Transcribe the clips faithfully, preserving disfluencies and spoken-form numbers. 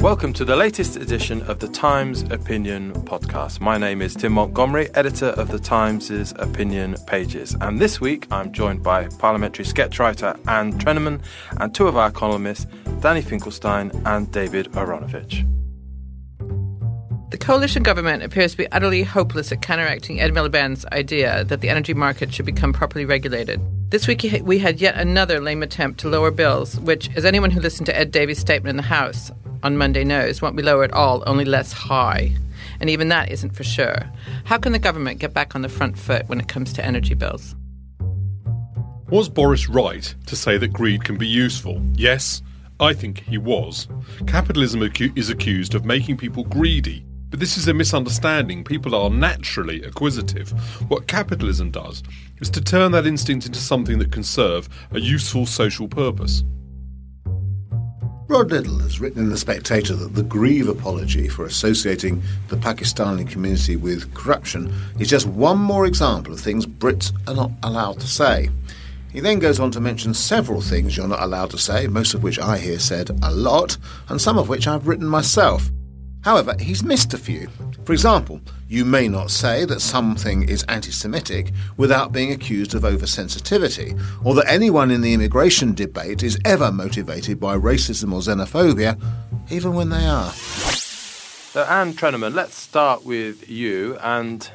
Welcome to the latest edition of The Times Opinion Podcast. My name is Tim Montgomery, editor of The Times' Opinion Pages. And this week, I'm joined by parliamentary sketch writer Anne Treneman and two of our columnists, Danny Finkelstein and David Aaronovitch. The coalition government appears to be utterly hopeless at counteracting Ed Miliband's idea that the energy market should become properly regulated. This week we had yet another lame attempt to lower bills, which, as anyone who listened to Ed Davies' statement in the House on Monday knows, won't be lower at all, only less high. And even that isn't for sure. How can the government get back on the front foot when it comes to energy bills? Was Boris right to say that greed can be useful? Yes, I think he was. Capitalism acu- is accused of making people greedy. But this is a misunderstanding. People are naturally acquisitive. What capitalism does is to turn that instinct into something that can serve a useful social purpose. Rod Liddle has written in The Spectator that the Grieve apology for associating the Pakistani community with corruption is just one more example of things Brits are not allowed to say. He then goes on to mention several things you're not allowed to say, most of which I hear said a lot, and some of which I've written myself. However, he's missed a few. For example, you may not say that something is anti-Semitic without being accused of oversensitivity, or that anyone in the immigration debate is ever motivated by racism or xenophobia, even when they are. So, Anne Treneman, let's start with you. And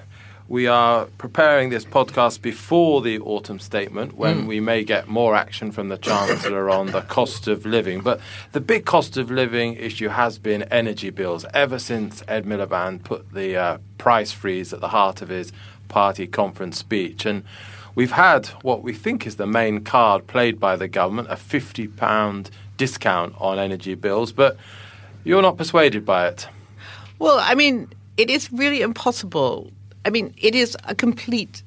we are preparing this podcast before the autumn statement, when mm. we may get more action from the Chancellor on the cost of living. But the big cost of living issue has been energy bills ever since Ed Miliband put the uh, price freeze at the heart of his party conference speech. And we've had what we think is the main card played by the government, a fifty pounds discount on energy bills. But you're not persuaded by it. Well, I mean, it is really impossible. I mean, it is a complete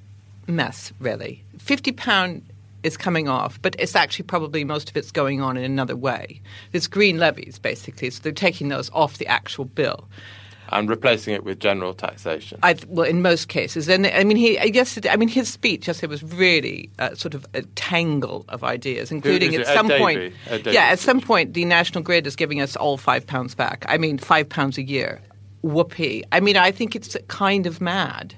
mess, really. fifty pounds is coming off, but it's actually probably most of it's going on in another way. There's green levies, basically, so they're taking those off the actual bill. And replacing it with general taxation. I, well, in most cases. And I mean, he yesterday. I mean, his speech yesterday was really uh, sort of a tangle of ideas, including at some point. Yeah, at some point, the National Grid is giving us all five pounds back. I mean, five pounds a year. Whoopee. I mean, I think it's kind of mad.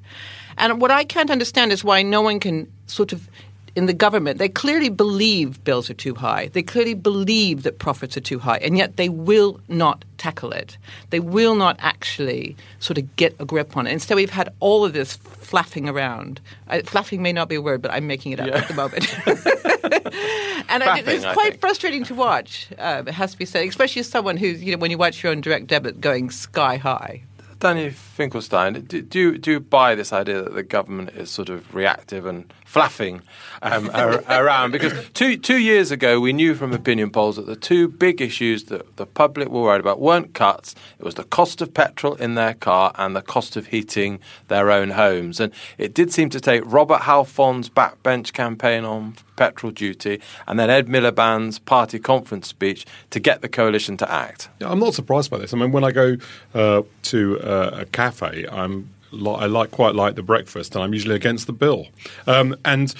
And what I can't understand is why no one can sort of – in the government, they clearly believe bills are too high. They clearly believe that profits are too high, and yet they will not tackle it. They will not actually sort of get a grip on it. Instead, we've had all of this flapping around. Uh, flapping may not be a word, but I'm making it up yeah. at the moment. And I, it's quite frustrating to watch, uh, it has to be said, especially as someone who's, you know, when you watch your own direct debit going sky high. Danny Finkelstein, do, do, you, do you buy this idea that the government is sort of reactive and flapping um, ar- around? Because two, two years ago, we knew from opinion polls that the two big issues that the public were worried about weren't cuts. It was the cost of petrol in their car and the cost of heating their own homes. And it did seem to take Robert Halfond's backbench campaign on petrol duty and then Ed Miliband's party conference speech to get the coalition to act. Yeah, I'm not surprised by this. I mean, when I go uh, to uh, a cafe, I'm I like quite like the breakfast, and I'm usually against the bill. Um, and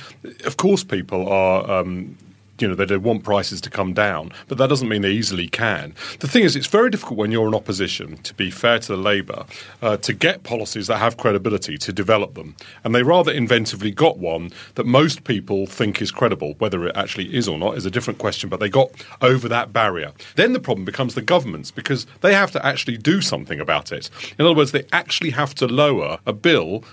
of course, people are um, you know, they do want prices to come down, but that doesn't mean they easily can. The thing is, it's very difficult when you're in opposition, to be fair to the Labour, uh, to get policies that have credibility, to develop them. And they rather inventively got one that most people think is credible. Whether it actually is or not is a different question, but they got over that barrier. Then the problem becomes the governments, because they have to actually do something about it. In other words, they actually have to lower a bill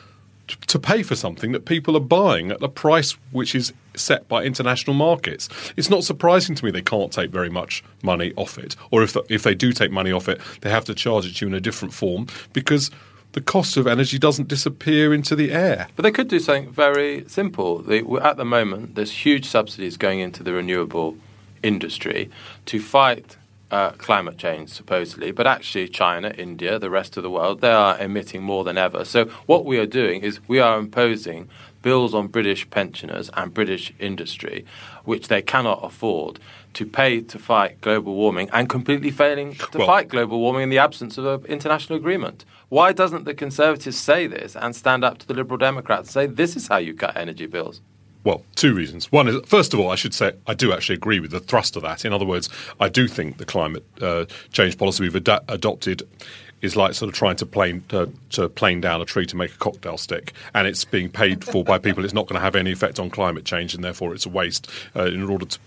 to pay for something that people are buying at a price which is set by international markets. It's not surprising to me they can't take very much money off it, or if the, if they do take money off it, they have to charge it to you in a different form, because the cost of energy doesn't disappear into the air. But they could do something very simple. They, at the moment, there's huge subsidies going into the renewable industry to fight Uh, climate change, supposedly, but actually China, India, the rest of the world, they are emitting more than ever. So what we are doing is we are imposing bills on British pensioners and British industry, which they cannot afford, to pay to fight global warming, and completely failing to well, fight global warming in the absence of an international agreement. Why doesn't the Conservatives say this and stand up to the Liberal Democrats and say this is how you cut energy bills? Well, two reasons. One is, first of all, I should say I do actually agree with the thrust of that. In other words, I do think the climate uh, change policy we've ad- adopted is like sort of trying to plane uh, to plane down a tree to make a cocktail stick, and it's being paid for by people. It's not going to have any effect on climate change, and therefore it's a waste uh, in order to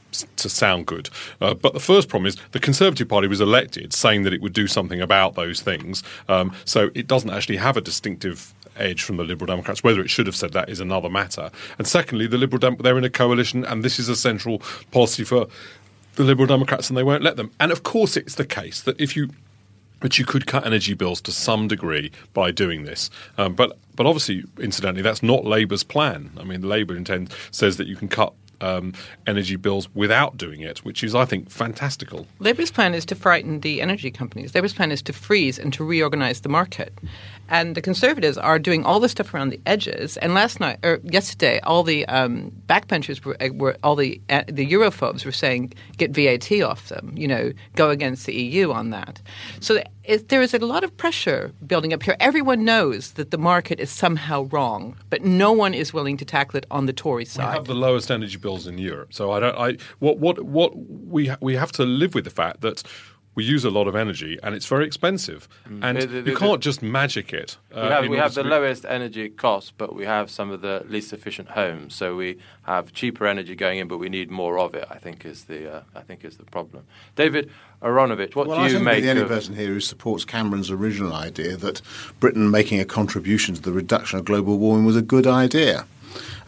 to sound good. Uh, but the first problem is the Conservative Party was elected saying that it would do something about those things, um, so it doesn't actually have a distinctive edge from the Liberal Democrats. Whether it should have said that is another matter. And secondly, the Liberal Dem- they're in a coalition, and this is a central policy for the Liberal Democrats, and they won't let them. And of course it's the case that if you that you could cut energy bills to some degree by doing this. Um, but but obviously, incidentally, that's not Labour's plan. I mean, Labour intends says that you can cut Um, energy bills without doing it, which is, I think, fantastical. Labour's plan is to frighten the energy companies. Labour's plan is to freeze and to reorganise the market. And the Conservatives are doing all this stuff around the edges. And last night, or yesterday, all the um, backbenchers were, were all the uh, the Europhobes were saying, get V A T off them. You know, go against the E U on that. So it, there is a lot of pressure building up here. Everyone knows that the market is somehow wrong, but no one is willing to tackle it on the Tory side. We have the lowest energy bills in Europe. So I don't. I what what what we ha- we have to live with the fact that we use a lot of energy and it's very expensive, mm. and the, the, the, you can't the, just magic it. Uh, we have, we have the lowest energy costs, but we have some of the least efficient homes. So we have cheaper energy going in, but we need more of it. I think is the uh, I think is the problem. David Aaronovitch, what well, do you make? Well, I think the only of... person here who supports Cameron's original idea that Britain making a contribution to the reduction of global warming was a good idea.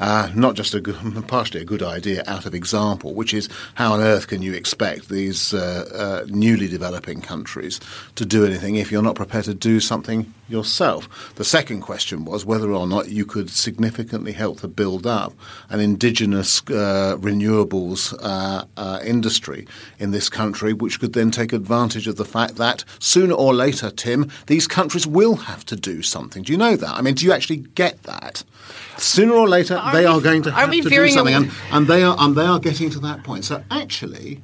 Uh, not just a good, partially a good idea out of example, which is how on earth can you expect these uh, uh, newly developing countries to do anything if you're not prepared to do something yourself? The second question was whether or not you could significantly help to build up an indigenous uh, renewables uh, uh, industry in this country, which could then take advantage of the fact that sooner or later, Tim, these countries will have to do something. Do you know that? I mean, do you actually get that? Sooner or later, they are going to have to do something, and, and they are and they are getting to that point. So actually,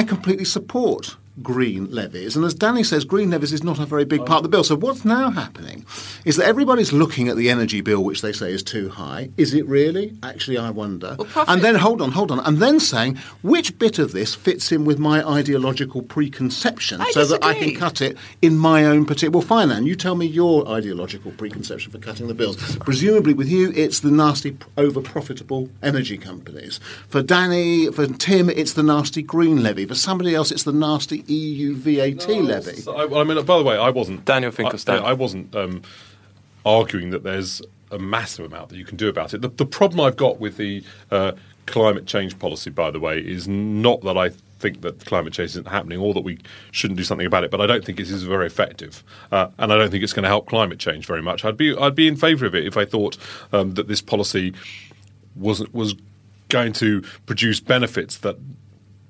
I completely support green levies, and as Danny says, green levies is not a very big part of the bill. So what's now happening is that everybody's looking at the energy bill, which they say is too high. Is it really? Actually, I wonder. Well, and then hold on, hold on, and then saying which bit of this fits in with my ideological preconception, I so disagree. that I can cut it in my own particular. Well, fine, Anne, you tell me your ideological preconception for cutting the bills. Presumably, with you, it's the nasty, over-profitable energy companies. For Danny, for Tim, it's the nasty green levy. For somebody else, it's the nasty E U V A T no, levy. I, I mean, by the way, I wasn't Daniel Finkelstein. I, I wasn't um, arguing that there's a massive amount that you can do about it. The, the problem I've got with the uh, climate change policy, by the way, is not that I think that climate change isn't happening or that we shouldn't do something about it, but I don't think it is very effective, uh, and I don't think it's going to help climate change very much. I'd be I'd be in favour of it if I thought um, that this policy wasn't was going to produce benefits that.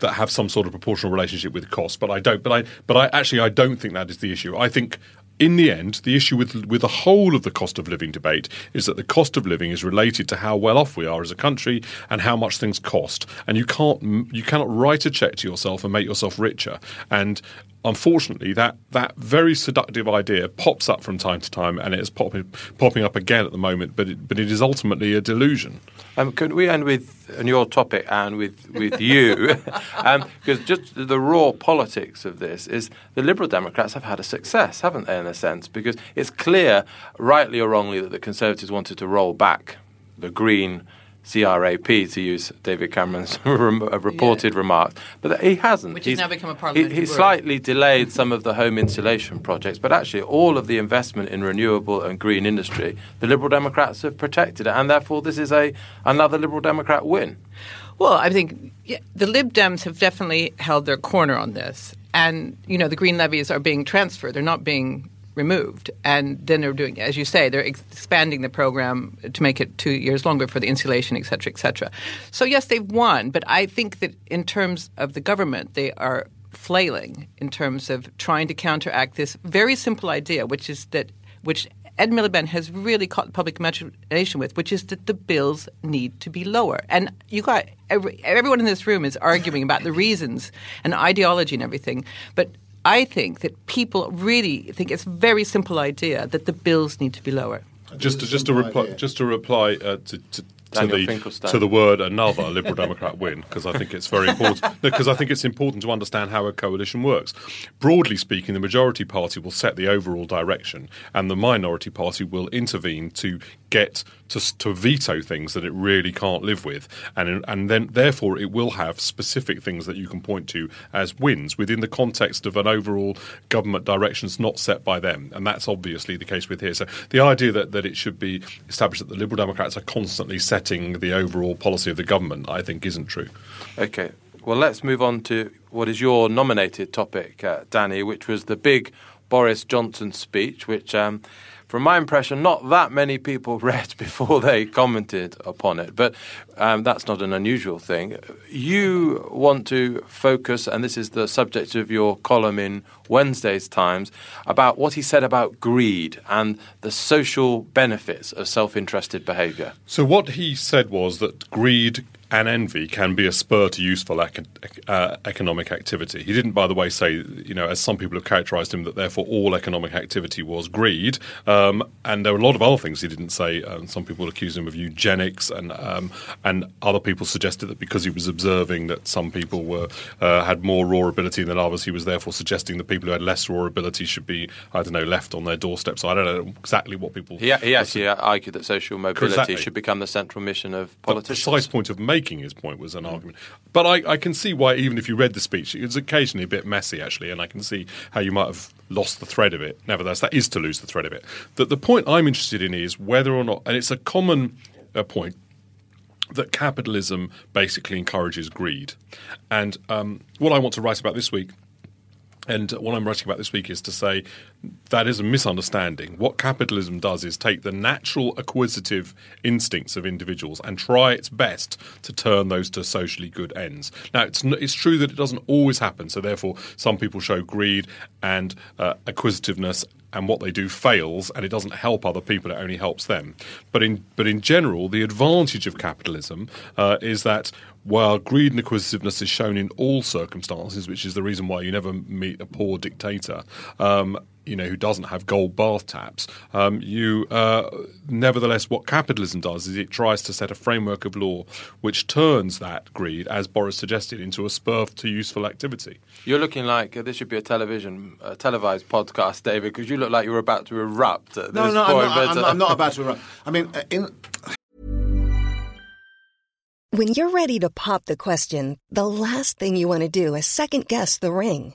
that have some sort of proportional relationship with cost, but I don't. But I, but I actually, I don't think that is the issue. I think, in the end, the issue with with the whole of the cost of living debate is that the cost of living is related to how well off we are as a country and how much things cost. And you can't, you cannot write a check to yourself and make yourself richer. And unfortunately, that that very seductive idea pops up from time to time, and it is popping popping up again at the moment. But it, but it is ultimately a delusion. Um, could we end with on your topic, Anne, with with you, um, because just the raw politics of this is the Liberal Democrats have had a success, haven't they, in a sense? Because it's clear, rightly or wrongly, that the Conservatives wanted to roll back the Green C R A P, to use David Cameron's reported yeah. remarks. But he hasn't. Which he's, has now become a parliamentary he, He's word. slightly delayed some of the home insulation projects, but actually all of the investment in renewable and green industry, the Liberal Democrats have protected it, and therefore this is a another Liberal Democrat win. Well, I think yeah, the Lib Dems have definitely held their corner on this. And, you know, the green levies are being transferred. They're not being removed, and then they're doing, as you say, they're ex- expanding the program to make it two years longer for the insulation, et cetera, et cetera. So yes, they've won, but I think that in terms of the government, they are flailing in terms of trying to counteract this very simple idea, which is that which Ed Miliband has really caught the public imagination with, which is that the bills need to be lower. And you got every, everyone in this room is arguing about the reasons and ideology and everything, but I think that people really think it's a very simple idea that the bills need to be lower. Just to, just to reply, just to reply uh, to, to, to the to the word another Liberal Democrat win, because I think it's very important. Because I think it's important to understand how a coalition works. Broadly speaking, the majority party will set the overall direction, and the minority party will intervene to get to, to veto things that it really can't live with, and and then therefore it will have specific things that you can point to as wins within the context of an overall government directions not set by them, and that's obviously the case with here. So the idea that, that it should be established that the Liberal Democrats are constantly setting the overall policy of the government, I think, isn't true. Okay, well, let's move on to what is your nominated topic, uh, Danny, which was the big Boris Johnson speech, which um from my impression, not that many people read before they commented upon it. But um, that's not an unusual thing. You want to focus, and this is the subject of your column in Wednesday's Times, about what he said about greed and the social benefits of self-interested behaviour. So what he said was that greed and envy can be a spur to useful ec- uh, economic activity. He didn't, by the way, say, you know, as some people have characterised him, that therefore all economic activity was greed. Um, and there were a lot of other things he didn't say. Um, some people accused him of eugenics, and um, and other people suggested that because he was observing that some people were uh, had more raw ability than others, he was therefore suggesting that people who had less raw ability should be, I don't know, left on their doorsteps. So I don't know exactly what people... He, he actually uh, argued that social mobility exactly. should become the central mission of politicians. The precise point of making Making his point was an argument. But I, I can see why, even if you read the speech, it was occasionally a bit messy, actually, and I can see how you might have lost the thread of it. Nevertheless, that is to lose the thread of it. That the point I'm interested in is whether or not, and it's a common uh, point, that capitalism basically encourages greed. And um, what I want to write about this week And what I'm writing about this week is to say that is a misunderstanding. What capitalism does is take the natural acquisitive instincts of individuals and try its best to turn those to socially good ends. Now, it's it's true that it doesn't always happen. So therefore, some people show greed and uh, acquisitiveness, and what they do fails, and it doesn't help other people, it only helps them. But in but in general, the advantage of capitalism uh, is that while greed and acquisitiveness is shown in all circumstances, which is the reason why you never meet a poor dictator, um, you know, who doesn't have gold bath taps, um, you uh, nevertheless, what capitalism does is it tries to set a framework of law which turns that greed, as Boris suggested, into a spur to useful activity. You're looking like uh, this should be a television, a televised podcast, David, because you look like you were about to erupt at no, this no, point. No, no, I'm not about to erupt. I mean, uh, in... When you're ready to pop the question, the last thing you want to do is second-guess the ring.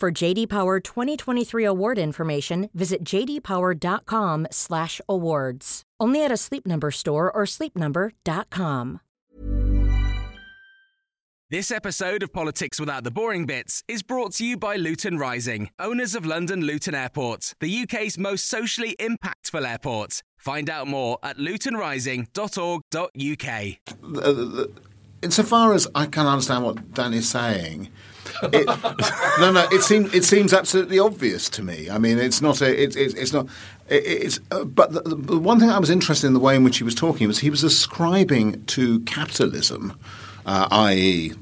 For J D Power twenty twenty-three award information, visit j d power dot com slash awards. Only at a Sleep Number store or sleep number dot com. This episode of Politics Without the Boring Bits is brought to you by Luton Rising, owners of London Luton Airport, the U K's most socially impactful airport. Find out more at luton rising dot org dot u k. Insofar as I can understand what Dan is saying, it, no, no, it seems it seems absolutely obvious to me. I mean, it's not a, it, it, it's not, it, it's. Uh, but the, the one thing I was interested in the way in which he was talking was he was ascribing to capitalism. Uh, that is,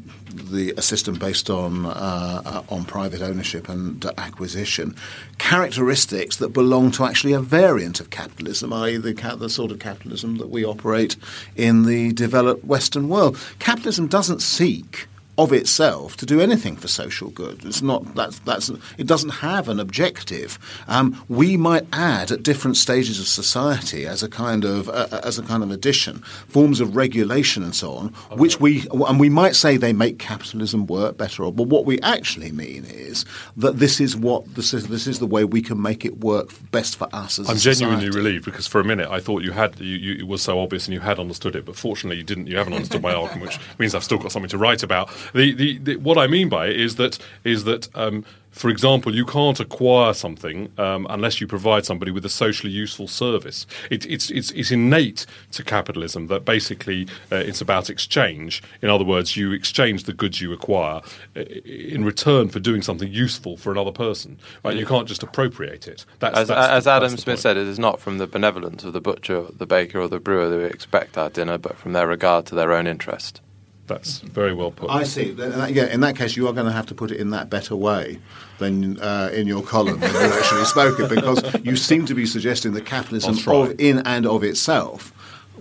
the a system based on uh, uh, on private ownership and uh, acquisition, characteristics that belong to actually a variant of capitalism, that is, the, the sort of capitalism that we operate in the developed Western world. Capitalism doesn't seek of itself to do anything for social good. It's not that's that's it doesn't have an objective. Um, we might add at different stages of society as a kind of uh, as a kind of addition, forms of regulation and so on, okay. which we and we might say they make capitalism work better. But what we actually mean is that this is what this is, this is the way we can make it work best for us as a society. I'm genuinely relieved, because for a minute I thought you had you, you it was so obvious and you had understood it, but fortunately you didn't. You haven't understood my argument, which means I've still got something to write about. The, the, the what I mean by it is that is that um, for example, you can't acquire something um, unless you provide somebody with a socially useful service. It, it's it's it's innate to capitalism that basically uh, it's about exchange. In other words, you exchange the goods you acquire in return for doing something useful for another person. Right? You can't just appropriate it. That's, as that's as the, Adam Smith said, it is not from the benevolence of the butcher, or the baker, or the brewer that we expect our dinner, but from their regard to their own interest. That's very well put. I see. Yeah, in that case, you are going to have to put it in that better way than uh, in your column when you actually spoke it, because you seem to be suggesting that capitalism of in and of itself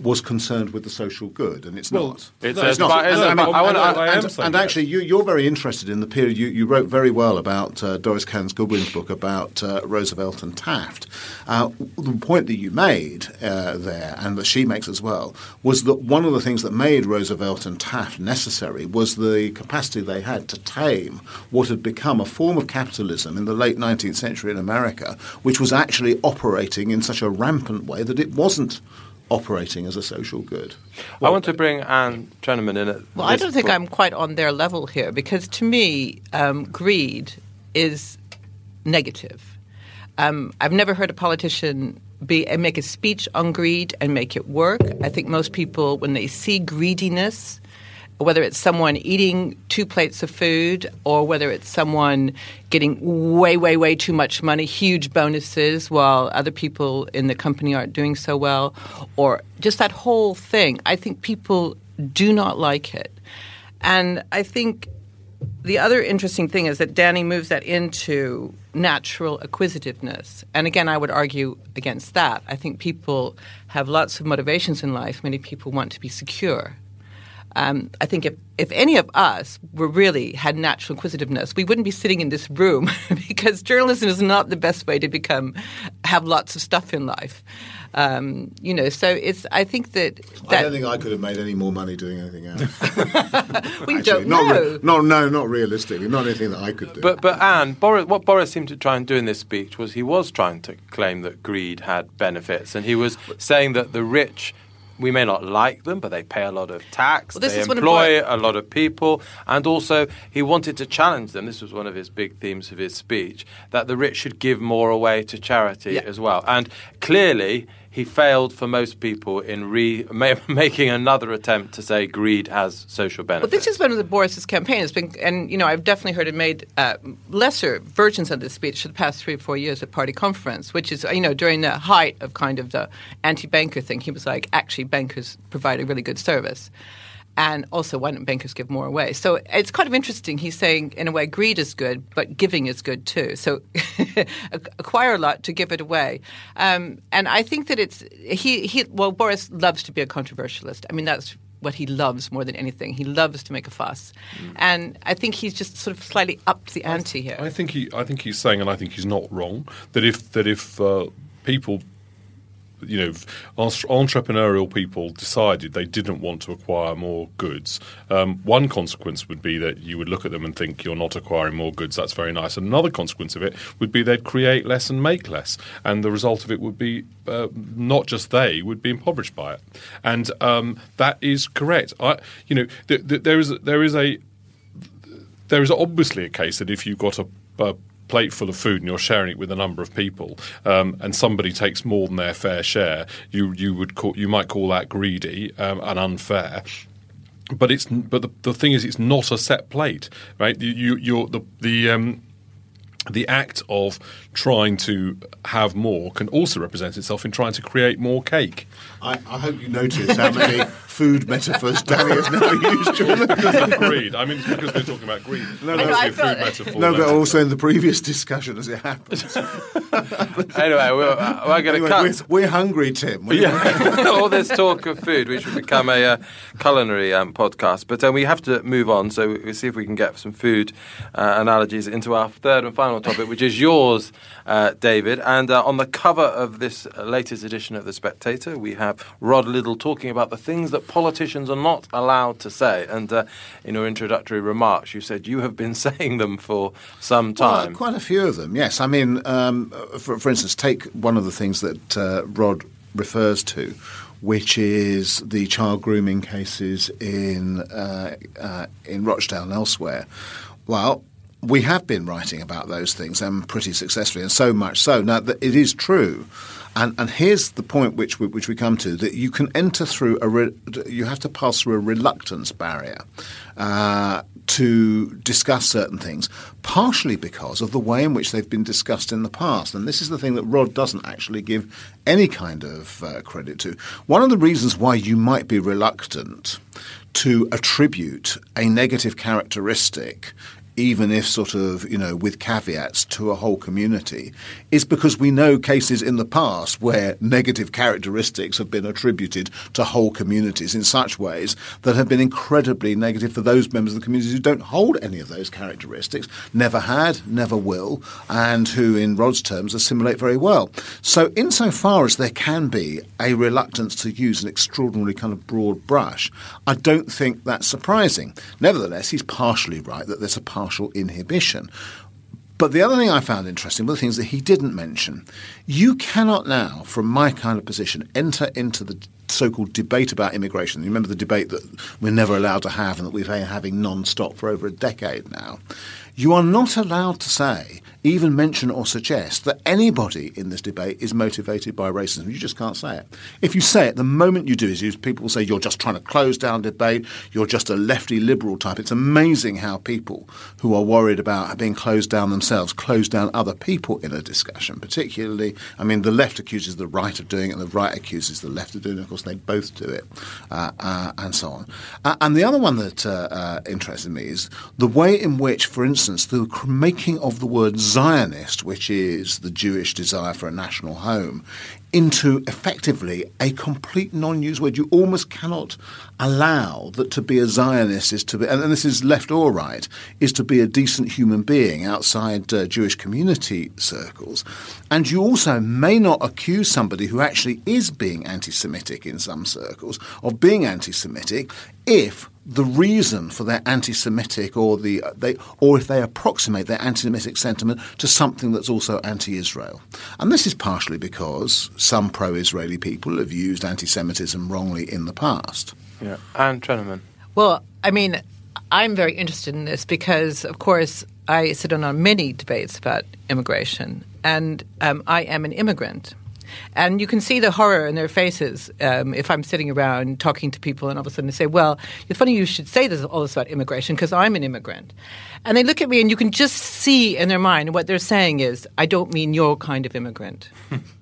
was concerned with the social good, and it's well, not. It's, no, it's not. But, and, no, I mean, I wanna, I, I and, and actually, you, you're very interested in the period. You, you wrote very well about uh, Doris Kearns Goodwin's book about uh, Roosevelt and Taft. Uh, the point that you made uh, there, and that she makes as well, was that one of the things that made Roosevelt and Taft necessary was the capacity they had to tame what had become a form of capitalism in the late nineteenth century in America, which was actually operating in such a rampant way that it wasn't operating as a social good. Well, I want to bring Anne Treneman in. At well, I don't think point. I'm quite on their level here, because to me, um, greed is negative. Um, I've never heard a politician be and make a speech on greed and make it work. I think most people, when they see greediness, whether it's someone eating two plates of food or whether it's someone getting way, way, way too much money, huge bonuses while other people in the company aren't doing so well, or just that whole thing, I think people do not like it. And I think the other interesting thing is that Danny moves that into natural acquisitiveness. And again, I would argue against that. I think people have lots of motivations in life. Many people want to be secure. Um, I think if, if any of us were really had natural inquisitiveness, we wouldn't be sitting in this room, because journalism is not the best way to become have lots of stuff in life. Um, you know, so it's. I think that, that I don't think I could have made any more money doing anything else. we Actually, don't not know. Re- no, no, not realistically, not anything that I could do. But, but Anne, Boris, what Boris seemed to try and do in this speech was he was trying to claim that greed had benefits, and he was saying that the rich. We may not like them, but they pay a lot of tax, well, they employ a lot of people, and also he wanted to challenge them. This was one of his big themes of his speech, that the rich should give more away to charity yeah. as well. And clearly he failed for most people in re- ma- making another attempt to say greed has social benefits. Well, this is one of the Boris's campaign. It's been, and you know, I've definitely heard it made uh, lesser versions of this speech for the past three or four years at party conference, which is, you know, during the height of kind of the anti-banker thing, he was like, actually, bankers provide a really good service. And also, why don't bankers give more away? So it's kind of interesting. He's saying, in a way, greed is good, but giving is good too. So acquire a lot to give it away. Um, and I think that it's he. He well, Boris loves to be a controversialist. I mean, that's what he loves more than anything. He loves to make a fuss. Mm. And I think he's just sort of slightly upped the ante here. I think he, I think he's saying, and I think he's not wrong, that if that if uh, people, you know, entrepreneurial people decided they didn't want to acquire more goods, um, one consequence would be that you would look at them and think, you're not acquiring more goods, that's very nice. And another consequence of it would be they'd create less and make less. And the result of it would be uh, not just they would be impoverished by it. And um, that is correct. I, you know, th- th- there is there is a there is obviously a case that if you've got a, a plate full of food and you're sharing it with a number of people, um, and somebody takes more than their fair share, you you would call, you might call that greedy um, and unfair. But it's but the, the thing is, it's not a set plate, right? You, you you're the the um, the act of trying to have more can also represent itself in trying to create more cake. I, I hope you notice how many food metaphors Danny has now used during the because of greed. I mean, it's because we're talking about greed. No, no, food metaphor, no, but also in the previous discussion, as it happens. Anyway, we're, we're going to anyway, cut. We're, we're hungry, Tim. We're yeah. All this talk of food, which would become a uh, culinary um, podcast. But um, we have to move on, so we'll see if we can get some food uh, analogies into our third and final topic, which is yours, uh, David. And uh, on the cover of this latest edition of The Spectator, we have Rod Liddle talking about the things that politicians are not allowed to say. And uh, in your introductory remarks, you said you have been saying them for some time. Well, quite a few of them, yes. I mean, um, for, for instance, take one of the things that uh, Rod refers to, which is the child grooming cases in uh, uh, in Rochdale and elsewhere. Well, we have been writing about those things and pretty successfully, and so much so. Now, that it is true. And, and here's the point which we, which we come to, that you can enter through a re, you have to pass through a reluctance barrier uh, to discuss certain things, partially because of the way in which they've been discussed in the past. And this is the thing that Rod doesn't actually give any kind of uh, credit to. One of the reasons why you might be reluctant to attribute a negative characteristic, even if sort of, you know, with caveats, to a whole community, is because we know cases in the past where negative characteristics have been attributed to whole communities in such ways that have been incredibly negative for those members of the community who don't hold any of those characteristics, never had, never will, and who, in Rod's terms, assimilate very well. So insofar as there can be a reluctance to use an extraordinarily kind of broad brush, I don't think that's surprising. Nevertheless, he's partially right that there's a partial Partial inhibition. But the other thing I found interesting were the things that he didn't mention. You cannot now, from my kind of position, enter into the so-called debate about immigration. You remember the debate that we're never allowed to have and that we've been having non-stop for over a decade now. You are not allowed to say, even mention or suggest that anybody in this debate is motivated by racism. You just can't say it. If you say it, the moment you do is people will say you're just trying to close down debate, you're just a lefty liberal type. It's amazing how people who are worried about being closed down themselves close down other people in a discussion, particularly. I mean, the left accuses the right of doing it and the right accuses the left of doing it. Of course, they both do it uh, uh, and so on. Uh, and the other one that uh, uh, interested me is the way in which, for instance, the making of the word Zionist, which is the Jewish desire for a national home, into effectively a complete non-use word. You almost cannot allow that to be a Zionist is to be, and this is left or right, is to be a decent human being outside uh, Jewish community circles. And you also may not accuse somebody who actually is being anti-Semitic in some circles of being anti-Semitic if the reason for their anti-Semitic or the they or if they approximate their anti-Semitic sentiment to something that's also anti-Israel. And this is partially because some pro-Israeli people have used anti-Semitism wrongly in the past. Yeah. Anne Treneman. Well, I mean, I'm very interested in this because, of course, I sit in on many debates about immigration, and um, I am an immigrant. And you can see the horror in their faces um, if I'm sitting around talking to people and all of a sudden they say, well, it's funny you should say this all this about immigration because I'm an immigrant. And they look at me and you can just see in their mind what they're saying is, I don't mean your kind of immigrant.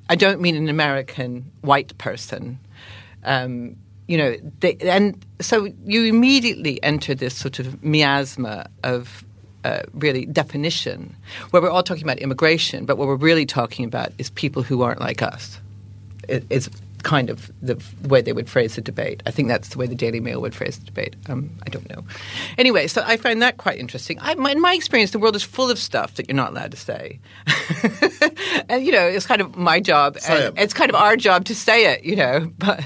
I don't mean an American white person. Um, you know, they, and so you immediately enter this sort of miasma of Uh, really definition, where we're all talking about immigration, but what we're really talking about is people who aren't like us. It, it's kind of the, the way they would phrase the debate. I think that's the way the Daily Mail would phrase the debate. Um, I don't know. Anyway, so I find that quite interesting. I, my, in my experience, the world is full of stuff that you're not allowed to say. And, you know, it's kind of my job. And it. It's kind of our job to say it, you know. But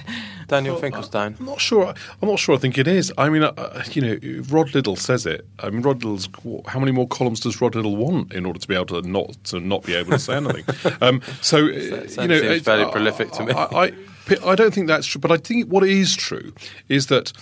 Daniel so, Finkelstein. I'm not sure. I'm not sure I think it is. I mean, uh, you know, if Rod Liddle says it. I mean, Rod Liddle's – how many more columns does Rod Liddle want in order to be able to not to not be able to say anything? Um, so, that you know – seems fairly uh, prolific to me. I, I, I don't think that's true. But I think what is true is that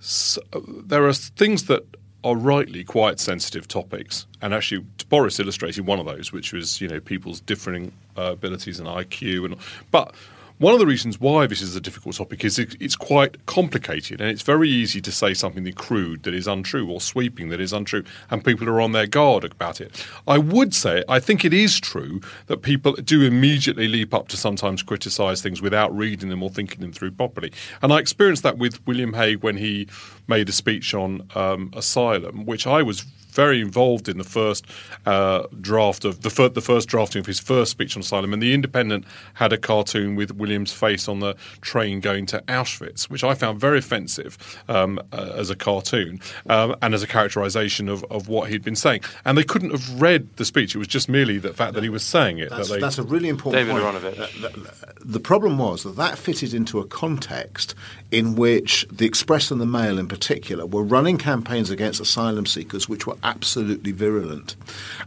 s- there are things that are rightly quite sensitive topics. And actually, Boris illustrated one of those, which was, you know, people's differing uh, abilities and I Q. and But – one of the reasons why this is a difficult topic is it's quite complicated, and it's very easy to say something crude that is untrue or sweeping that is untrue, and people are on their guard about it. I would say, I think it is true that people do immediately leap up to sometimes criticise things without reading them or thinking them through properly. And I experienced that with William Hague when he made a speech on um, asylum, which I was very involved in the first uh, draft of the, fir- the first drafting of his first speech on asylum, and the Independent had a cartoon with William's face on the train going to Auschwitz, which I found very offensive um, uh, as a cartoon um, and as a characterisation of, of what he'd been saying. And they couldn't have read the speech; it was just merely the fact no, that he was saying it. That's, that they, that's a really important David point. David Aaronovitch. Uh, the, the problem was that that fitted into a context in which the Express and the Mail, in particular, were running campaigns against asylum seekers, which were absolutely virulent.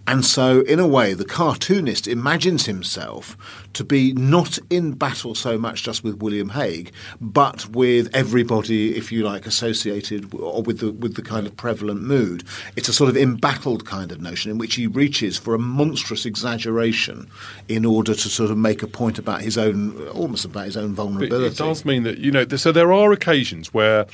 And so, in a way, the cartoonist imagines himself to be not in battle so much just with William Hague, but with everybody, if you like, associated or with the with the kind of prevalent mood. It's a sort of embattled kind of notion in which he reaches for a monstrous exaggeration in order to sort of make a point about his own, almost about his own vulnerability. But it does mean that, you know, so there are occasions where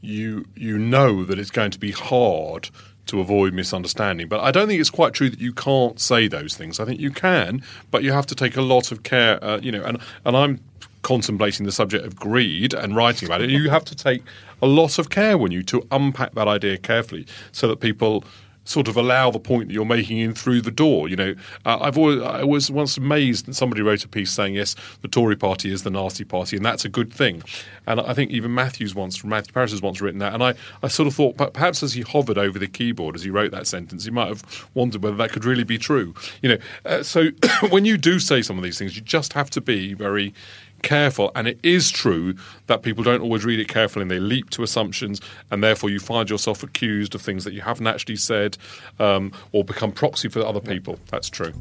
you you know that it's going to be hard to avoid misunderstanding. But I don't think it's quite true that you can't say those things. I think you can, but you have to take a lot of care, uh, you know, and, and I'm contemplating the subject of greed and writing about it. You have to take a lot of care when you to unpack that idea carefully so that people sort of allow the point that you're making in through the door. You know, uh, I've always, I was once amazed that somebody wrote a piece saying, yes, the Tory party is the nasty party, and that's a good thing. And I think even Matthew's once, Matthew Parris has once written that. And I, I sort of thought, perhaps as he hovered over the keyboard as he wrote that sentence, he might have wondered whether that could really be true. You know, uh, so when you do say some of these things, you just have to be very careful. And it is true that people don't always read it carefully, and they leap to assumptions, and therefore you find yourself accused of things that you haven't actually said, um, or become proxy for other people. That's true.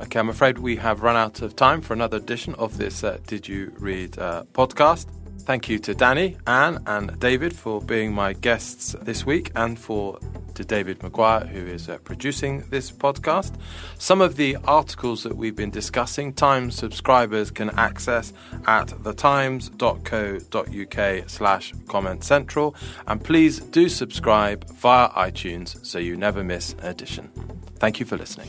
Okay, I'm afraid we have run out of time for another edition of this uh, Did You Read uh, podcast. Thank you to Danny, Anne and David for being my guests this week, and for to David Maguire, who is uh, producing this podcast. Some of the articles that we've been discussing, Times subscribers can access at thetimes.co.uk slash comment central. And please do subscribe via iTunes so you never miss an edition. Thank you for listening.